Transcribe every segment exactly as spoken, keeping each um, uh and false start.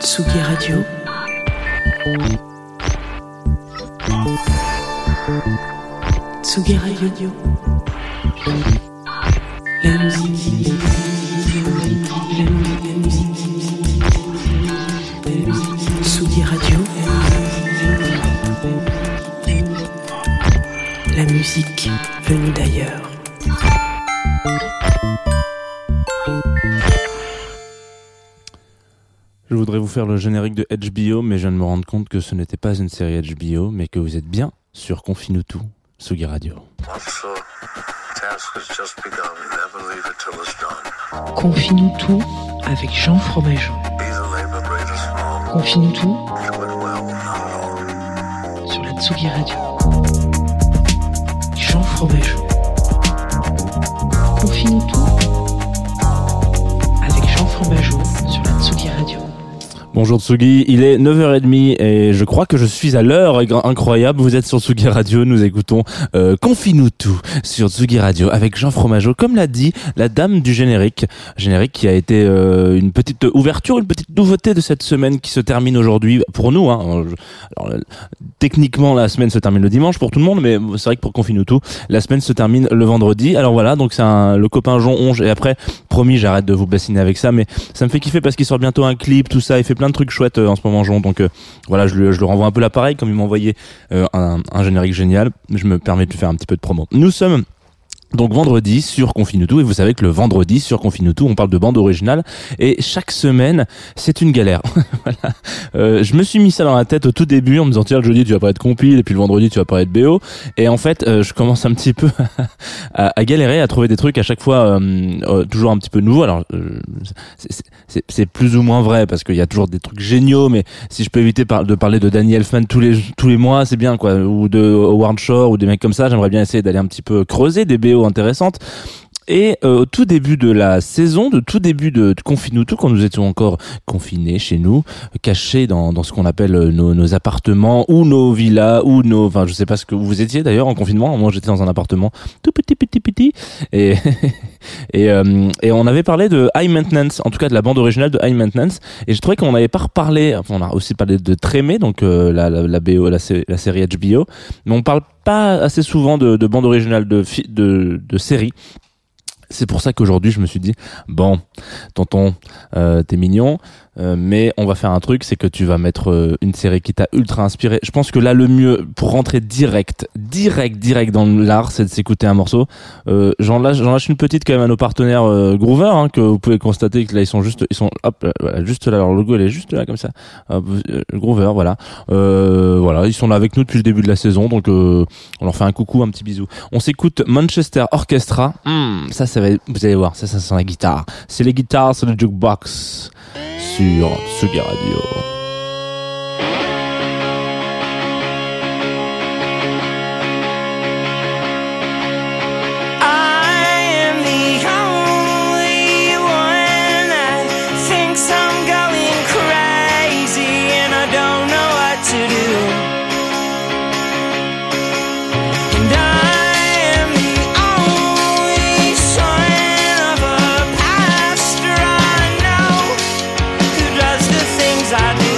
Tsugi Radio. Tsugi Radio. La musique. La musique. Tsugi Radio. La musique venue d'ailleurs. Je voudrais vous faire le générique de H B O, mais je viens de me rendre compte que ce n'était pas une série H B O, mais que vous êtes bien sur Confinoutou, Tsugi Radio. Confinoutou avec Jean Fromageau. Confinoutou sur la Tsugi Radio. Jean Fromageau. Confinoutou avec Jean Fromageau sur la Tsugi Radio. Bonjour Tsugi, il est neuf heures trente et je crois que je suis à l'heure incroyable. Vous êtes sur Tsugi Radio, nous écoutons euh, Confinoutou sur Tsugi Radio avec Jean Fromageau, comme l'a dit la dame du générique. Générique qui a été euh, une petite ouverture, une petite nouveauté de cette semaine qui se termine aujourd'hui pour nous. Hein. Alors, techniquement, la semaine se termine le dimanche pour tout le monde, mais c'est vrai que pour Confinoutou, la semaine se termine le vendredi. Alors voilà, donc c'est un, le copain Jean Onge, et après, promis, j'arrête de vous bassiner avec ça, mais ça me fait kiffer parce qu'il sort bientôt un clip, tout ça, il fait plein de trucs chouettes en ce moment, Jean, donc euh, voilà, je lui, je lui renvoie un peu l'appareil, comme il m'a envoyé euh, un, un générique génial, je me permets de lui faire un petit peu de promo. Nous sommes donc vendredi sur Confinoutou, et vous savez que le vendredi sur Confinoutou, on parle de bande originale, et chaque semaine, c'est une galère. Voilà. Euh, je me suis mis ça dans la tête au tout début, en me disant, tiens, le jeudi, tu vas parler de compil, et puis le vendredi, tu vas parler de B O, et en fait, euh, je commence un petit peu à, à galérer, à trouver des trucs à chaque fois, euh, euh, toujours un petit peu nouveaux. Alors, euh, c'est, c'est, c'est plus ou moins vrai, parce qu'il y a toujours des trucs géniaux, mais si je peux éviter par, de parler de Danny Elfman tous les, tous les mois, c'est bien, quoi, ou de Howard Shore, ou des mecs comme ça, j'aimerais bien essayer d'aller un petit peu creuser des B O intéressante. Et euh, au tout début de la saison, de tout début de, de Confinoutou, quand nous étions encore confinés chez nous, cachés dans, dans ce qu'on appelle nos, nos appartements ou nos villas ou nos, enfin je sais pas ce que vous étiez d'ailleurs en confinement. Moi j'étais dans un appartement tout petit petit petit et et, euh, et on avait parlé de High Maintenance, en tout cas de la bande originale de High Maintenance. Et je trouvais qu'on n'avait pas reparlé. Enfin on a aussi parlé de Trémé, donc euh, la, la la B O, la, la série H B O, mais on parle pas assez souvent de, de bande originale de de de série. C'est pour ça qu'aujourd'hui, je me suis dit, bon, tonton, euh, t'es mignon, euh, mais on va faire un truc, c'est que tu vas mettre euh, une série qui t'a ultra inspiré. Je pense que là, le mieux, pour rentrer direct, direct, direct dans l'art, c'est de s'écouter un morceau. Euh, j'en lâche, j'en lâche une petite quand même à nos partenaires euh, Groover, hein, que vous pouvez constater que là, ils sont juste, ils sont, hop, là, voilà, juste là, leur logo, elle est juste là, comme ça. Hop, euh, Groover, voilà. Euh, voilà, ils sont là avec nous depuis le début de la saison, donc euh, on leur fait un coucou, un petit bisou. On s'écoute Manchester Orchestra. Mmh, ça, c'est vous allez voir, ça, ça sent la guitare. C'est les guitares, c'est le jukebox sur Tsugi Radio. I do.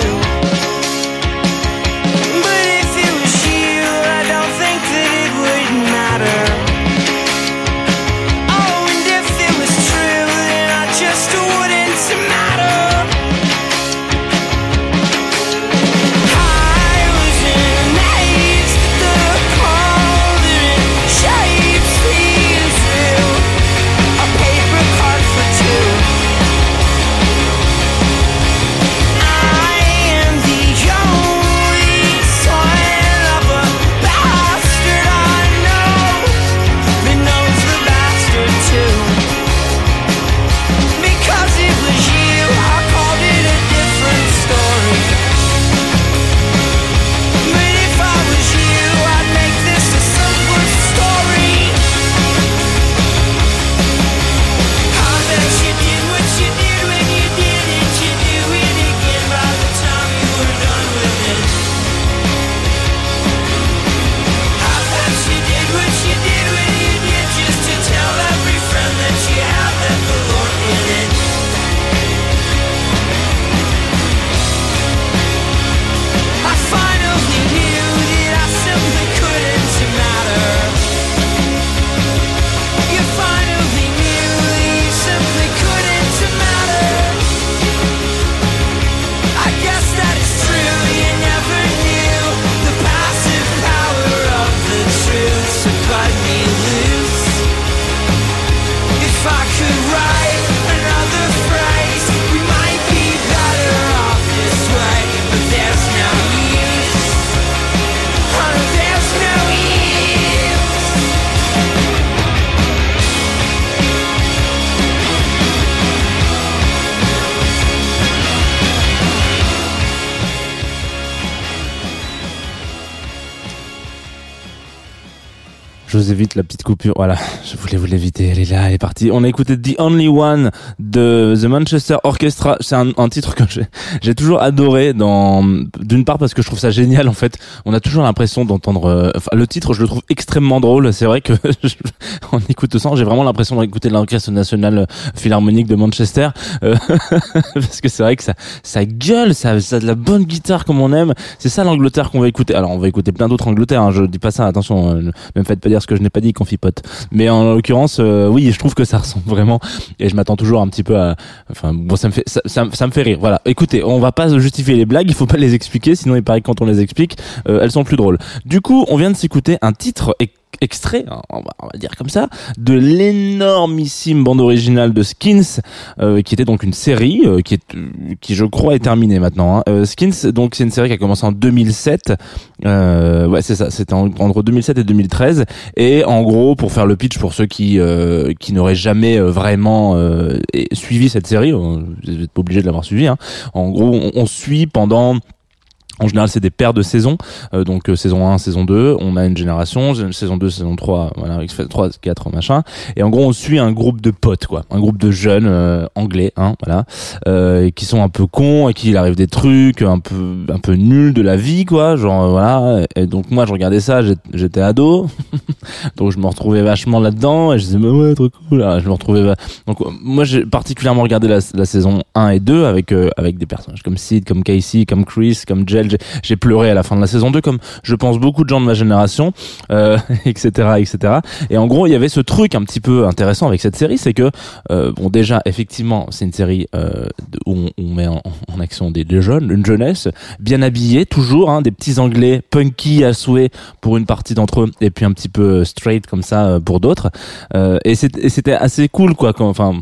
Je vous évite la petite coupure. Voilà, je voulais vous l'éviter. Elle est là, elle est partie. On a écouté The Only One de The Manchester Orchestra. C'est un, un titre que j'ai, j'ai toujours adoré. Dans, d'une part parce que je trouve ça génial en fait. On a toujours l'impression d'entendre. Euh, enfin, le titre, je le trouve extrêmement drôle. C'est vrai que je, on écoute ça, j'ai vraiment l'impression d'écouter l'Orchestre National Philharmonique de Manchester, euh, parce que c'est vrai que ça, ça gueule, ça, ça a de la bonne guitare comme on aime. C'est ça l'Angleterre qu'on va écouter. Alors on va écouter plein d'autres Angleterre. Hein, je dis pas ça. Attention, euh, ne me faites pas dire ce que je n'ai pas dit, confipote. Mais en l'occurrence, euh, oui, je trouve que ça ressemble vraiment, et je m'attends toujours un petit peu à, enfin, bon, ça me fait, ça, ça, ça me fait rire. Voilà. Écoutez, on va pas justifier les blagues, il faut pas les expliquer, sinon il paraît que quand on les explique, euh, elles sont plus drôles. Du coup, on vient de s'écouter un titre et extrait, on va, on va dire comme ça, de l'énormissime bande originale de Skins, euh, qui était donc une série euh, qui, est, qui je crois est terminée maintenant. Hein. Euh, Skins, donc c'est une série qui a commencé en deux mille sept, euh, ouais c'est ça, c'était en, entre deux mille sept et deux mille treize, et en gros, pour faire le pitch pour ceux qui euh, qui n'auraient jamais vraiment euh, suivi cette série, vous n'êtes pas obligé de l'avoir suivi, hein. En gros, on, on suit pendant... En général, c'est des paires de saisons, euh, donc euh, saison un, saison deux, on a une génération, saison deux, saison trois, voilà, trois, quatre, machin. Et en gros, on suit un groupe de potes, quoi, un groupe de jeunes euh, anglais, hein, voilà, euh, qui sont un peu cons, et qui il arrive des trucs un peu un peu nuls de la vie, quoi, genre euh, voilà. Et donc moi, je regardais ça, j'étais ado, donc je me retrouvais vachement là-dedans, et je disais mais ouais, trop cool, là, je me retrouvais. Va... Donc euh, moi, j'ai particulièrement regardé la, la saison un et deux avec euh, avec des personnages comme Sid, comme Casey, comme Chris, comme Jel. J'ai, j'ai pleuré à la fin de la saison deux, comme je pense beaucoup de gens de ma génération, euh, et cetera, et cetera. Et en gros, il y avait ce truc un petit peu intéressant avec cette série, c'est que, euh, bon, déjà, effectivement, c'est une série euh, où on, on met en, en action des, des jeunes, une jeunesse, bien habillée, toujours, hein, des petits Anglais, punky à souhait pour une partie d'entre eux, et puis un petit peu straight comme ça pour d'autres. Euh, et, c'est, et c'était assez cool, quoi. Quand, enfin,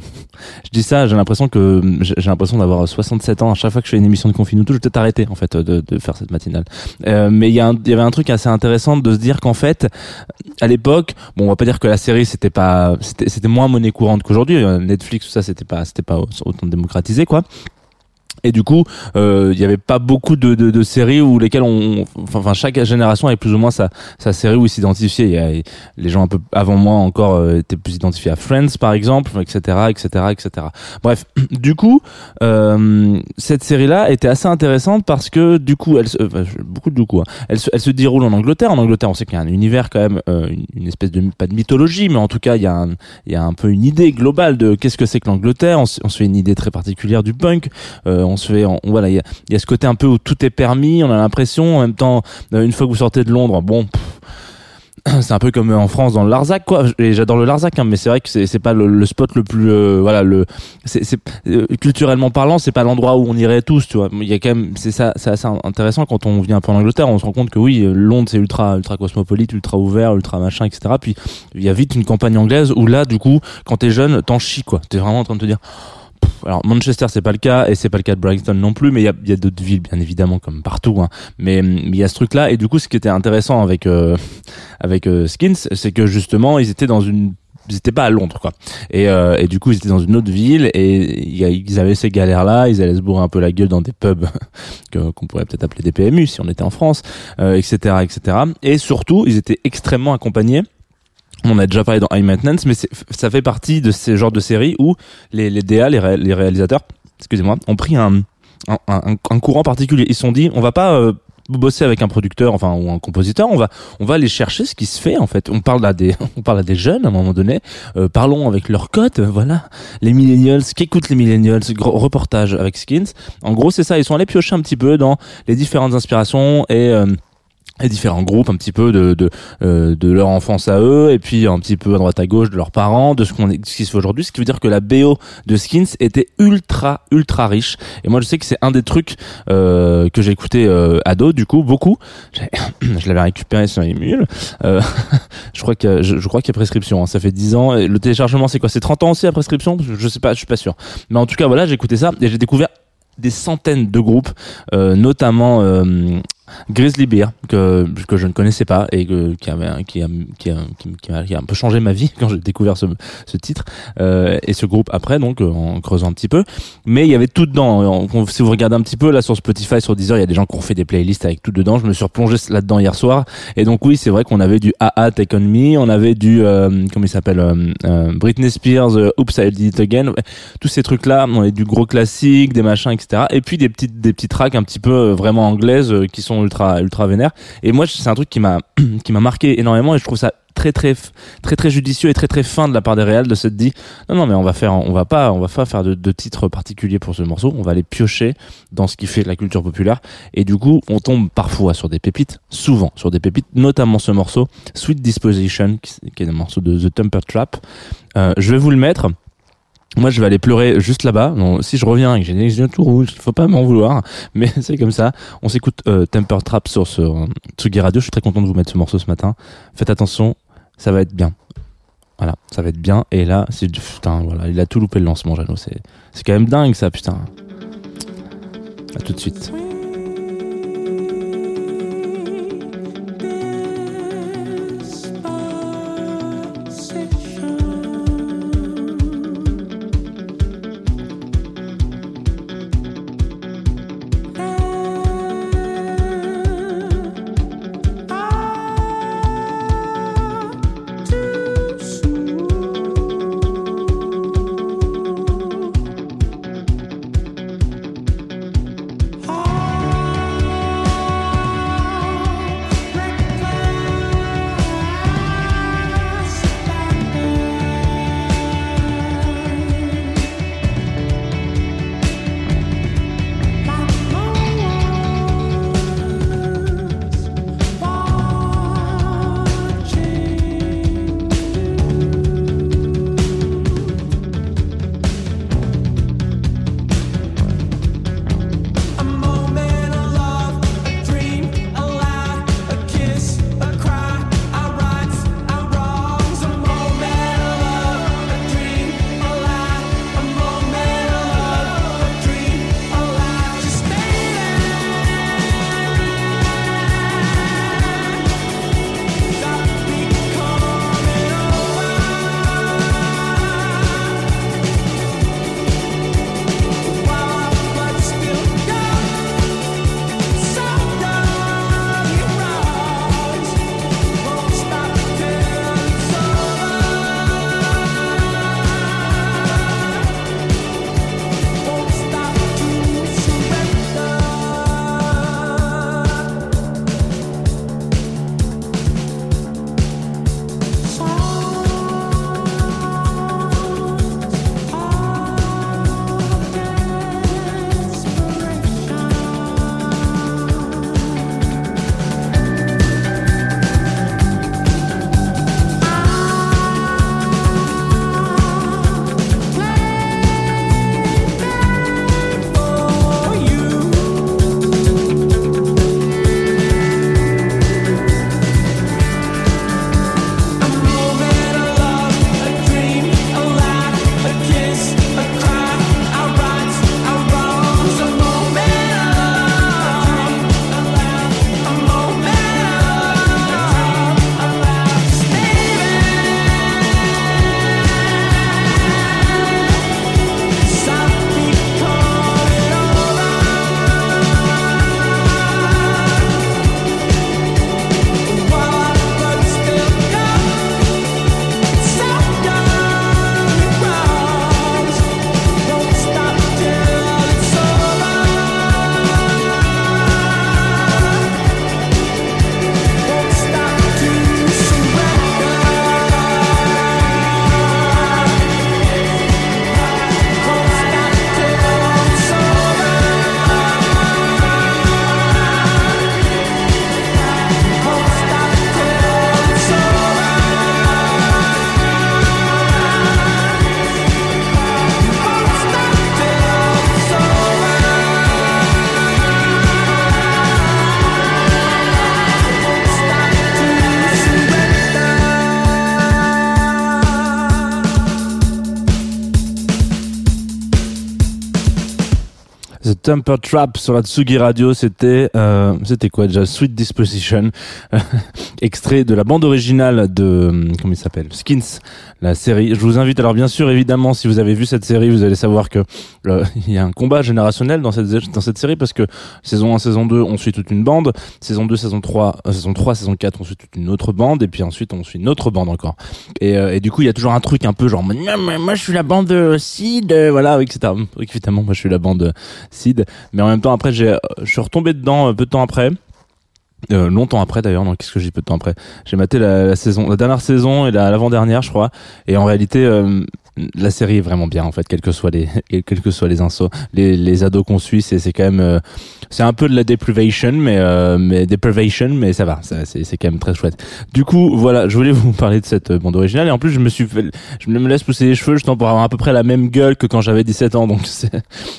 je dis ça, j'ai l'impression que j'ai l'impression d'avoir soixante-sept ans. À chaque fois que je fais une émission de Confinoutou, je vais peut-être arrêter, en fait, de, de faire cette matinale. Euh, mais il y, y avait un truc assez intéressant de se dire qu'en fait, à l'époque, bon, on va pas dire que la série c'était pas, c'était, c'était moins monnaie courante qu'aujourd'hui. Netflix, tout ça, c'était pas, c'était pas autant démocratisé, quoi. Et du coup, il euh, y avait pas beaucoup de, de, de séries où lesquelles on, enfin chaque génération avait plus ou moins sa, sa série où ils s'identifiaient. Il y a, les gens un peu avant moi encore euh, étaient plus identifiés à Friends par exemple, et cetera, et cetera, et cetera. Bref, du coup, euh, cette série-là était assez intéressante parce que du coup, elle, euh, beaucoup de du coup, hein, elle, elle se déroule en Angleterre. En Angleterre, on sait qu'il y a un univers quand même, euh, une, une espèce de pas de mythologie, mais en tout cas, il y a un, il y a un peu une idée globale de qu'est-ce que c'est que l'Angleterre. On, on se fait une idée très particulière du punk. Euh, on se fait, on, voilà, il y a, y a ce côté un peu où tout est permis, on a l'impression, en même temps, une fois que vous sortez de Londres, bon, pff, c'est un peu comme en France dans le Larzac, quoi. Et j'adore le Larzac, hein, mais c'est vrai que c'est, c'est pas le, le spot le plus, euh, voilà, le, c'est, c'est euh, culturellement parlant, c'est pas l'endroit où on irait tous, tu vois. Il y a quand même, c'est ça, c'est assez intéressant quand on vient un peu en Angleterre, on se rend compte que oui, Londres c'est ultra, ultra cosmopolite, ultra ouvert, ultra machin, et cetera. Puis il y a vite une campagne anglaise où là, du coup, quand t'es jeune, t'en chies, quoi. T'es vraiment en train de te dire. Alors Manchester c'est pas le cas et c'est pas le cas de Brighton non plus, mais il y a, y a d'autres villes bien évidemment comme partout, hein. Mais il y a ce truc là et du coup ce qui était intéressant avec euh, avec euh, Skins, c'est que justement ils étaient dans une ils étaient pas à Londres, quoi. Et, euh, et du coup, ils étaient dans une autre ville et ils avaient ces galères-là. Ils allaient se bourrer un peu la gueule dans des pubs que, qu'on pourrait peut-être appeler des P M U si on était en France, euh, et cetera, et cetera. Et surtout, ils étaient extrêmement accompagnés. On a déjà parlé dans High Maintenance, mais c'est, ça fait partie de ces genres de séries où les, les D A, les, ré, les réalisateurs, excusez-moi, ont pris un, un, un, un courant particulier. Ils se sont dit, on va pas euh, bosser avec un producteur, enfin ou un compositeur, on va, on va aller chercher ce qui se fait en fait. On parle à des, on parle à des jeunes à un moment donné. Euh, parlons avec leur cote, voilà. Les millennials, qu'écoutent les millennials, gros reportage avec Skins. En gros, c'est ça. Ils sont allés piocher un petit peu dans les différentes inspirations et euh, et différents groupes un petit peu de de euh, de leur enfance à eux et puis un petit peu à droite à gauche de leurs parents, de ce qu'on est, de ce qui se fait aujourd'hui, ce qui veut dire que la B O de Skins était ultra ultra riche et moi je sais que c'est un des trucs euh, que j'ai écouté euh, ado du coup beaucoup j'ai, je l'avais récupéré sur Emule euh, je crois que je, je crois qu'il y a prescription, hein, ça fait dix ans et le téléchargement c'est quoi, c'est trente ans aussi la prescription, je sais pas, je suis pas sûr, mais en tout cas voilà, j'ai écouté ça et j'ai découvert des centaines de groupes euh, notamment euh, Grizzly Bear, que, que je ne connaissais pas et que, qui, avait, qui, a, qui, a, qui, qui, a, qui a un peu changé ma vie quand j'ai découvert ce, ce titre euh, et ce groupe après, donc en creusant un petit peu. Mais il y avait tout dedans. Si vous regardez un petit peu là sur Spotify, sur Deezer, il y a des gens qui ont fait des playlists avec tout dedans. Je me suis replongé là-dedans hier soir. Et donc oui, c'est vrai qu'on avait du Aha, Take On Me, on avait du euh, comment il s'appelle euh, euh, Britney Spears, euh, Oops I Did It Again, tous ces trucs là. On avait du gros classique, des machins, et cetera. Et puis des petites des petits tracks un petit peu euh, vraiment anglaises euh, qui sont ultra ultra vénères. Et moi, c'est un truc qui m'a qui m'a marqué énormément et je trouve ça très très très très judicieux et très très fin de la part des réals de se dire non non mais on va faire on va pas on va pas faire de, de titres particuliers pour ce morceau, on va aller piocher dans ce qui fait la culture populaire et du coup on tombe parfois sur des pépites, souvent sur des pépites, notamment ce morceau Sweet Disposition qui, qui est un morceau de The Temper Trap. Euh, je vais vous le mettre. Moi, je vais aller pleurer juste là-bas. Donc, si je reviens et que j'ai des yeux tout rouges, faut pas m'en vouloir. Mais c'est comme ça. On s'écoute euh, Temper Trap sur ce euh, Tsugi Radio. Je suis très content de vous mettre ce morceau ce matin. Faites attention, ça va être bien. Voilà, ça va être bien. Et là, c'est putain, voilà, il a tout loupé le lancement, Jano. C'est, c'est quand même dingue ça, putain. À tout de suite. Oh The Temper Trap sur la Tsugi Radio, c'était euh, c'était quoi déjà, Sweet Disposition, euh, extrait de la bande originale de comment il s'appelle, Skins, la série. Je vous invite, alors bien sûr évidemment si vous avez vu cette série, vous allez savoir que euh, il y a un combat générationnel dans cette dans cette série, parce que saison un, saison deux, on suit toute une bande, saison deux, saison trois, euh, saison trois, saison quatre, on suit toute une autre bande, et puis ensuite on suit une autre bande encore. Et euh, et du coup, il y a toujours un truc un peu genre moi je suis la bande aussi de voilà, et cetera. Évidemment, moi je suis la bande Sid, mais en même temps après j'ai je suis retombé dedans peu de temps après, euh, longtemps après d'ailleurs, donc qu'est-ce que j'ai peu de temps après, j'ai maté la, la saison la dernière saison et la l'avant-dernière je crois, et en réalité euh, la série est vraiment bien en fait, quels que soient les quels que soient les insos, les les ados qu'on suit, c'est c'est quand même euh, c'est un peu de la deprivation, mais euh, mais deprivation mais ça va, ça, c'est c'est quand même très chouette. Du coup voilà, je voulais vous parler de cette bande originale, et en plus je me suis fait, je me laisse pousser les cheveux justement pour avoir à peu près la même gueule que quand j'avais dix-sept ans, donc c'est,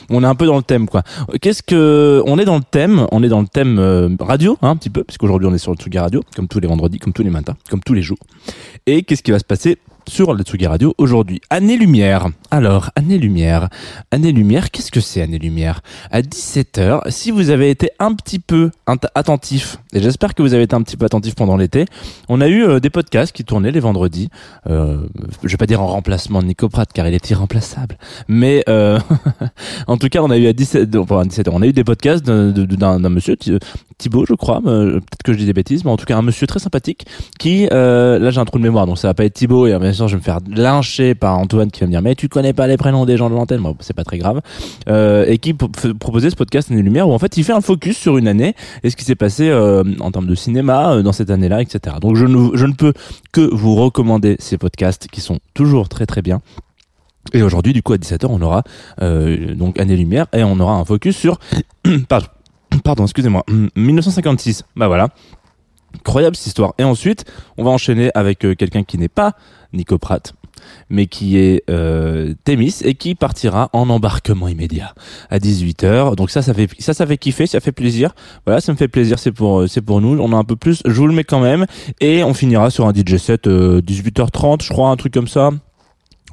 on est un peu dans le thème quoi. Qu'est-ce que on est dans le thème, on est dans le thème euh, radio hein, un petit peu, puisqu'aujourd'hui on est sur le Tsugi Radio comme tous les vendredis, comme tous les matins, comme tous les jours. Et qu'est-ce qui va se passer sur la Tsugi Radio aujourd'hui? Année Lumière. Alors, Année Lumière. Année Lumière, qu'est-ce que c'est Année Lumière? À dix-sept heures, si vous avez été un petit peu attentif, et j'espère que vous avez été un petit peu attentif pendant l'été, on a eu euh, des podcasts qui tournaient les vendredis. Euh, je vais pas dire en remplacement de Nico Prat, car il est irremplaçable. Mais euh, en tout cas, on a eu à dix-sept heures, on a eu des podcasts d'un, d'un, d'un monsieur, Thibaut, je crois. Euh, peut-être que je dis des bêtises, mais en tout cas, un monsieur très sympathique qui, euh, là j'ai un trou de mémoire, donc ça va pas être Thibaut et bien sûr, je vais me faire lyncher par Antoine qui va me dire mais tu connais pas les prénoms des gens de l'antenne, bon, c'est pas très grave, euh, et qui p- f- proposait ce podcast Année Lumière, où en fait il fait un focus sur une année et ce qui s'est passé euh, en termes de cinéma euh, dans cette année-là, et cetera. Donc je ne, je ne peux que vous recommander ces podcasts qui sont toujours très très bien. Et aujourd'hui du coup à dix-sept heures on aura euh, donc Année Lumière, et on aura un focus sur pardon excusez-moi dix-neuf cent cinquante-six, bah voilà. Incroyable cette histoire. Et ensuite, on va enchaîner avec euh, quelqu'un qui n'est pas Nico Prat, mais qui est euh, Thémis, et qui partira en embarquement immédiat à dix-huit heures. Donc ça, ça fait ça, ça fait kiffer, ça fait plaisir. Voilà, ça me fait plaisir. C'est pour c'est pour nous. On a un peu plus. Je vous le mets quand même. Et on finira sur un D J set euh, dix-huit heures trente, je crois, un truc comme ça.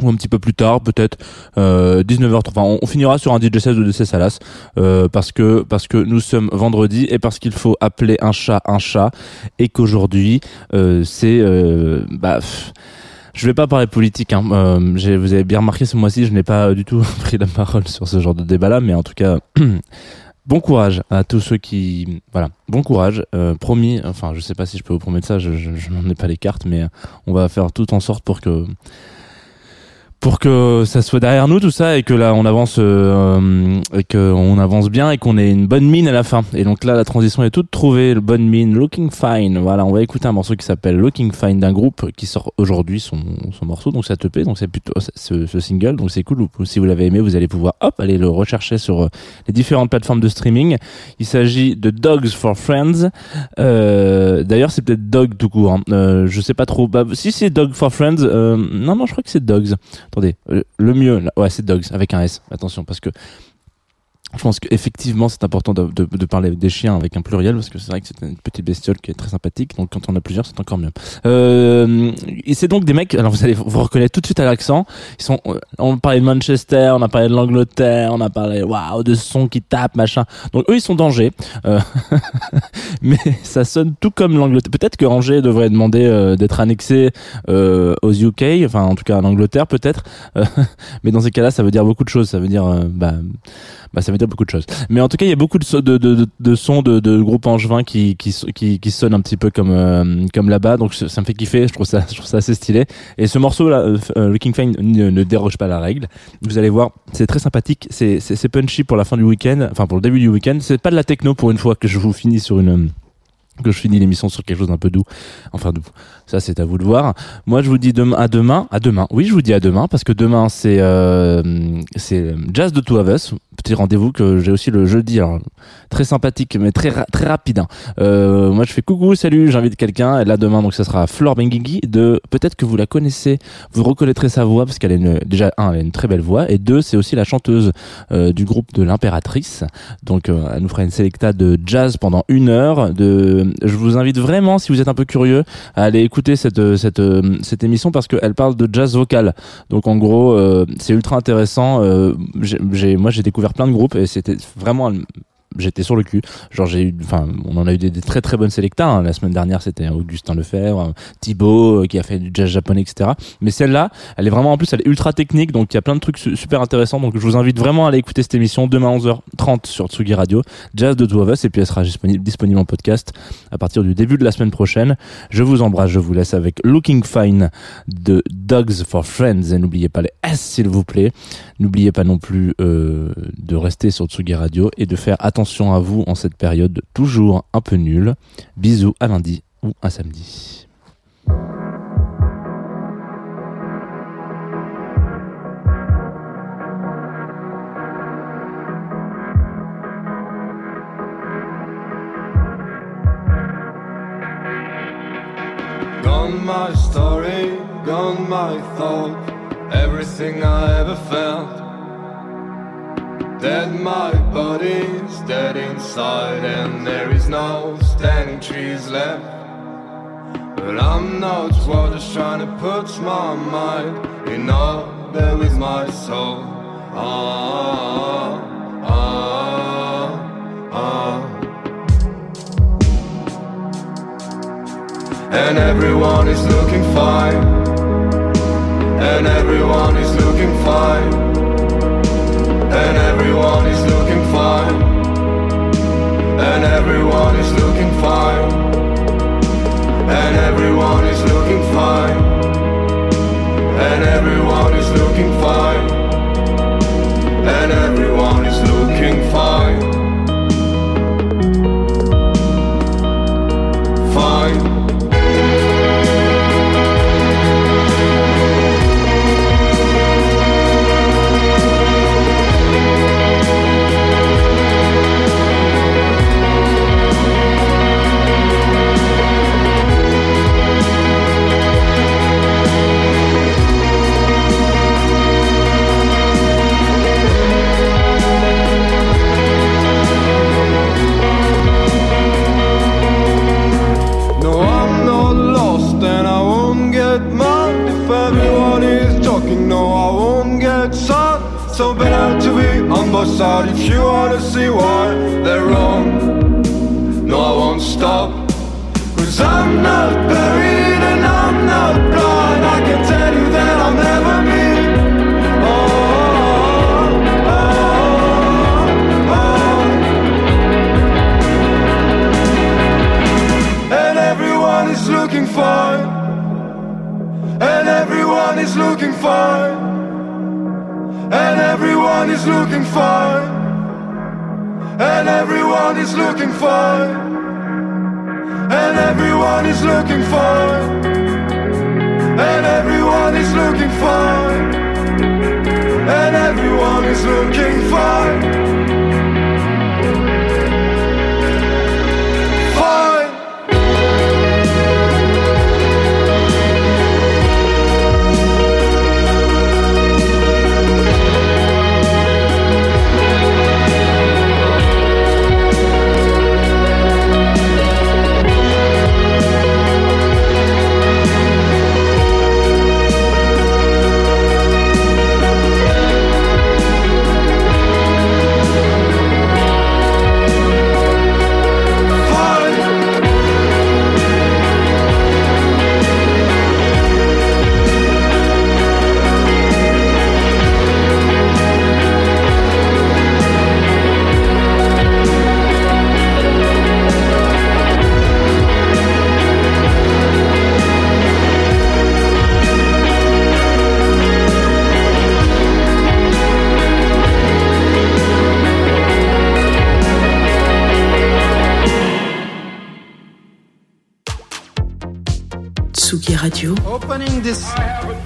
Ou un petit peu plus tard, peut-être euh, dix-neuf heures. Enfin, on, on finira sur un D J set de C Salas euh, parce que parce que nous sommes vendredi et parce qu'il faut appeler un chat un chat, et qu'aujourd'hui euh, c'est euh, bah. Pff. Je vais pas parler politique, hein. Euh, j'ai, vous avez bien remarqué ce mois-ci, je n'ai pas du tout pris la parole sur ce genre de débat-là, mais en tout cas, bon courage à tous ceux qui, voilà, bon courage, euh, promis. Enfin, je sais pas si je peux vous promettre ça, je, je, je n'en ai pas les cartes, mais on va faire tout en sorte pour que. pour que ça soit derrière nous tout ça, et que là on avance euh, et que on avance bien et qu'on ait une bonne mine à la fin. Et donc là la transition est toute trouvée, le bonne mine, Looking Fine. Voilà, on va écouter un morceau qui s'appelle Looking Fine d'un groupe qui sort aujourd'hui son son morceau, donc ça te plaît, donc c'est plutôt ce, ce single, donc c'est cool. Si vous l'avez aimé, vous allez pouvoir hop aller le rechercher sur les différentes plateformes de streaming. Il s'agit de Dogs for Friends. Euh, d'ailleurs c'est peut-être Dog tout court. Hein. Euh, je sais pas trop. Bah, si c'est Dog for Friends, euh, non non je crois que c'est Dogs. Attendez, le mieux, là, ouais, c'est Dogs avec un S. Attention, parce que je pense qu'effectivement c'est important de, de, de parler des chiens avec un pluriel, parce que c'est vrai que c'est une petite bestiole qui est très sympathique, donc quand on a plusieurs c'est encore mieux. Euh, et c'est donc des mecs, alors vous allez vous reconnaître tout de suite à l'accent, ils sont, on parlait de Manchester, on a parlé de l'Angleterre, on a parlé waouh de son qui tape machin, donc eux ils sont d'Angers, euh, mais ça sonne tout comme l'Angleterre. Peut-être que Angers devrait demander euh, d'être annexé euh, aux U K, enfin en tout cas à l'Angleterre peut-être, euh, mais dans ces cas-là ça veut dire beaucoup de choses, ça veut dire euh, bah, bah ça veut dire beaucoup de choses. Mais en tout cas, il y a beaucoup de sons de, de, de, de, son de, de groupes angevins qui, qui, qui, qui sonnent un petit peu comme, euh, comme là-bas. Donc, ça me fait kiffer. Je trouve ça, je trouve ça assez stylé. Et ce morceau-là, euh, Looking Fine, ne, ne déroge pas la règle. Vous allez voir, c'est très sympathique. C'est, c'est, c'est punchy pour la fin du week-end. Enfin, pour le début du week-end. C'est pas de la techno pour une fois que je vous finis sur une, que je finis l'émission sur quelque chose d'un peu doux. Enfin, doux. Ça, c'est à vous de voir. Moi, je vous dis demain, à demain, à demain. Oui, je vous dis à demain, parce que demain, c'est, euh, c'est Jazz the Two of Us. Petit rendez-vous que j'ai aussi le jeudi. Alors, très sympathique, mais très, ra- très rapide. Euh, moi, je fais coucou, salut, j'invite quelqu'un. Et là, demain, donc, ça sera Flore Benguigui de, peut-être que vous la connaissez, vous reconnaîtrez sa voix, parce qu'elle est une, déjà, un, elle a une très belle voix. Et deux, c'est aussi la chanteuse, euh, du groupe de l'Impératrice. Donc, euh, elle nous fera une sélecta de jazz pendant une heure de, je vous invite vraiment, si vous êtes un peu curieux, à aller écouter cette cette cette émission, parce qu'elle parle de jazz vocal. Donc en gros, euh, c'est ultra intéressant. Euh, j'ai, j'ai moi j'ai découvert plein de groupes et c'était vraiment, j'étais sur le cul. Genre j'ai eu, enfin, on en a eu des, des très très bonnes sélectas. Hein. La semaine dernière, c'était Augustin Lefebvre, Thibaut euh, qui a fait du jazz japonais, et cetera. Mais celle-là, elle est vraiment, en plus, elle est ultra technique, donc il y a plein de trucs su- super intéressants. Donc je vous invite vraiment à aller écouter cette émission demain onze heures trente sur Tsugi Radio, Jazz the Two of Us, et puis elle sera disponible, disponible en podcast à partir du début de la semaine prochaine. Je vous embrasse, je vous laisse avec Looking Fine de Dogs for Friends et n'oubliez pas les S s'il vous plaît. N'oubliez pas non plus euh, de rester sur Tsugi Radio et de faire attention à vous en cette période toujours un peu nulle. Bisous, à lundi ou à samedi. Gone my story, gone my thought, everything I ever felt. Dead my body's dead inside, and there is no standing trees left. But I'm not what is trying to put my mind in order with my soul. Ah, ah, ah. And everyone is looking fine. And everyone is looking fine. And everyone is looking fine. And everyone is looking fine. And everyone is looking fine. And everyone is looking fine. And everyone is looking fine. Fine. So better to be on both sides if you wanna see why they're wrong. No, I won't stop. Cause I'm not buried and I'm not blind. I can tell you that I'll never be. Oh, oh, oh, oh, oh. And everyone is looking fine. And everyone is looking fine. And everyone is looking fine. And everyone is looking fine. And everyone is looking fine. And everyone is looking fine. And everyone is looking fine. Radio. Opening this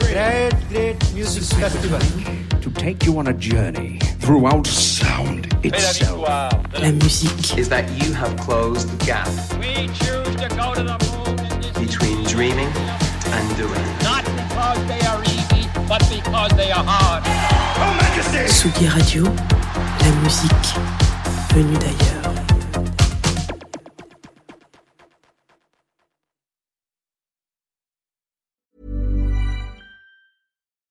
great, great music festival to take you on a journey throughout sound itself. La musique is that you have closed the gap we choose to go to the moon between dreaming and doing. Not because they are easy, but because they are hard. Oh, Majesty! Tsugi Radio, la musique venue d'ailleurs.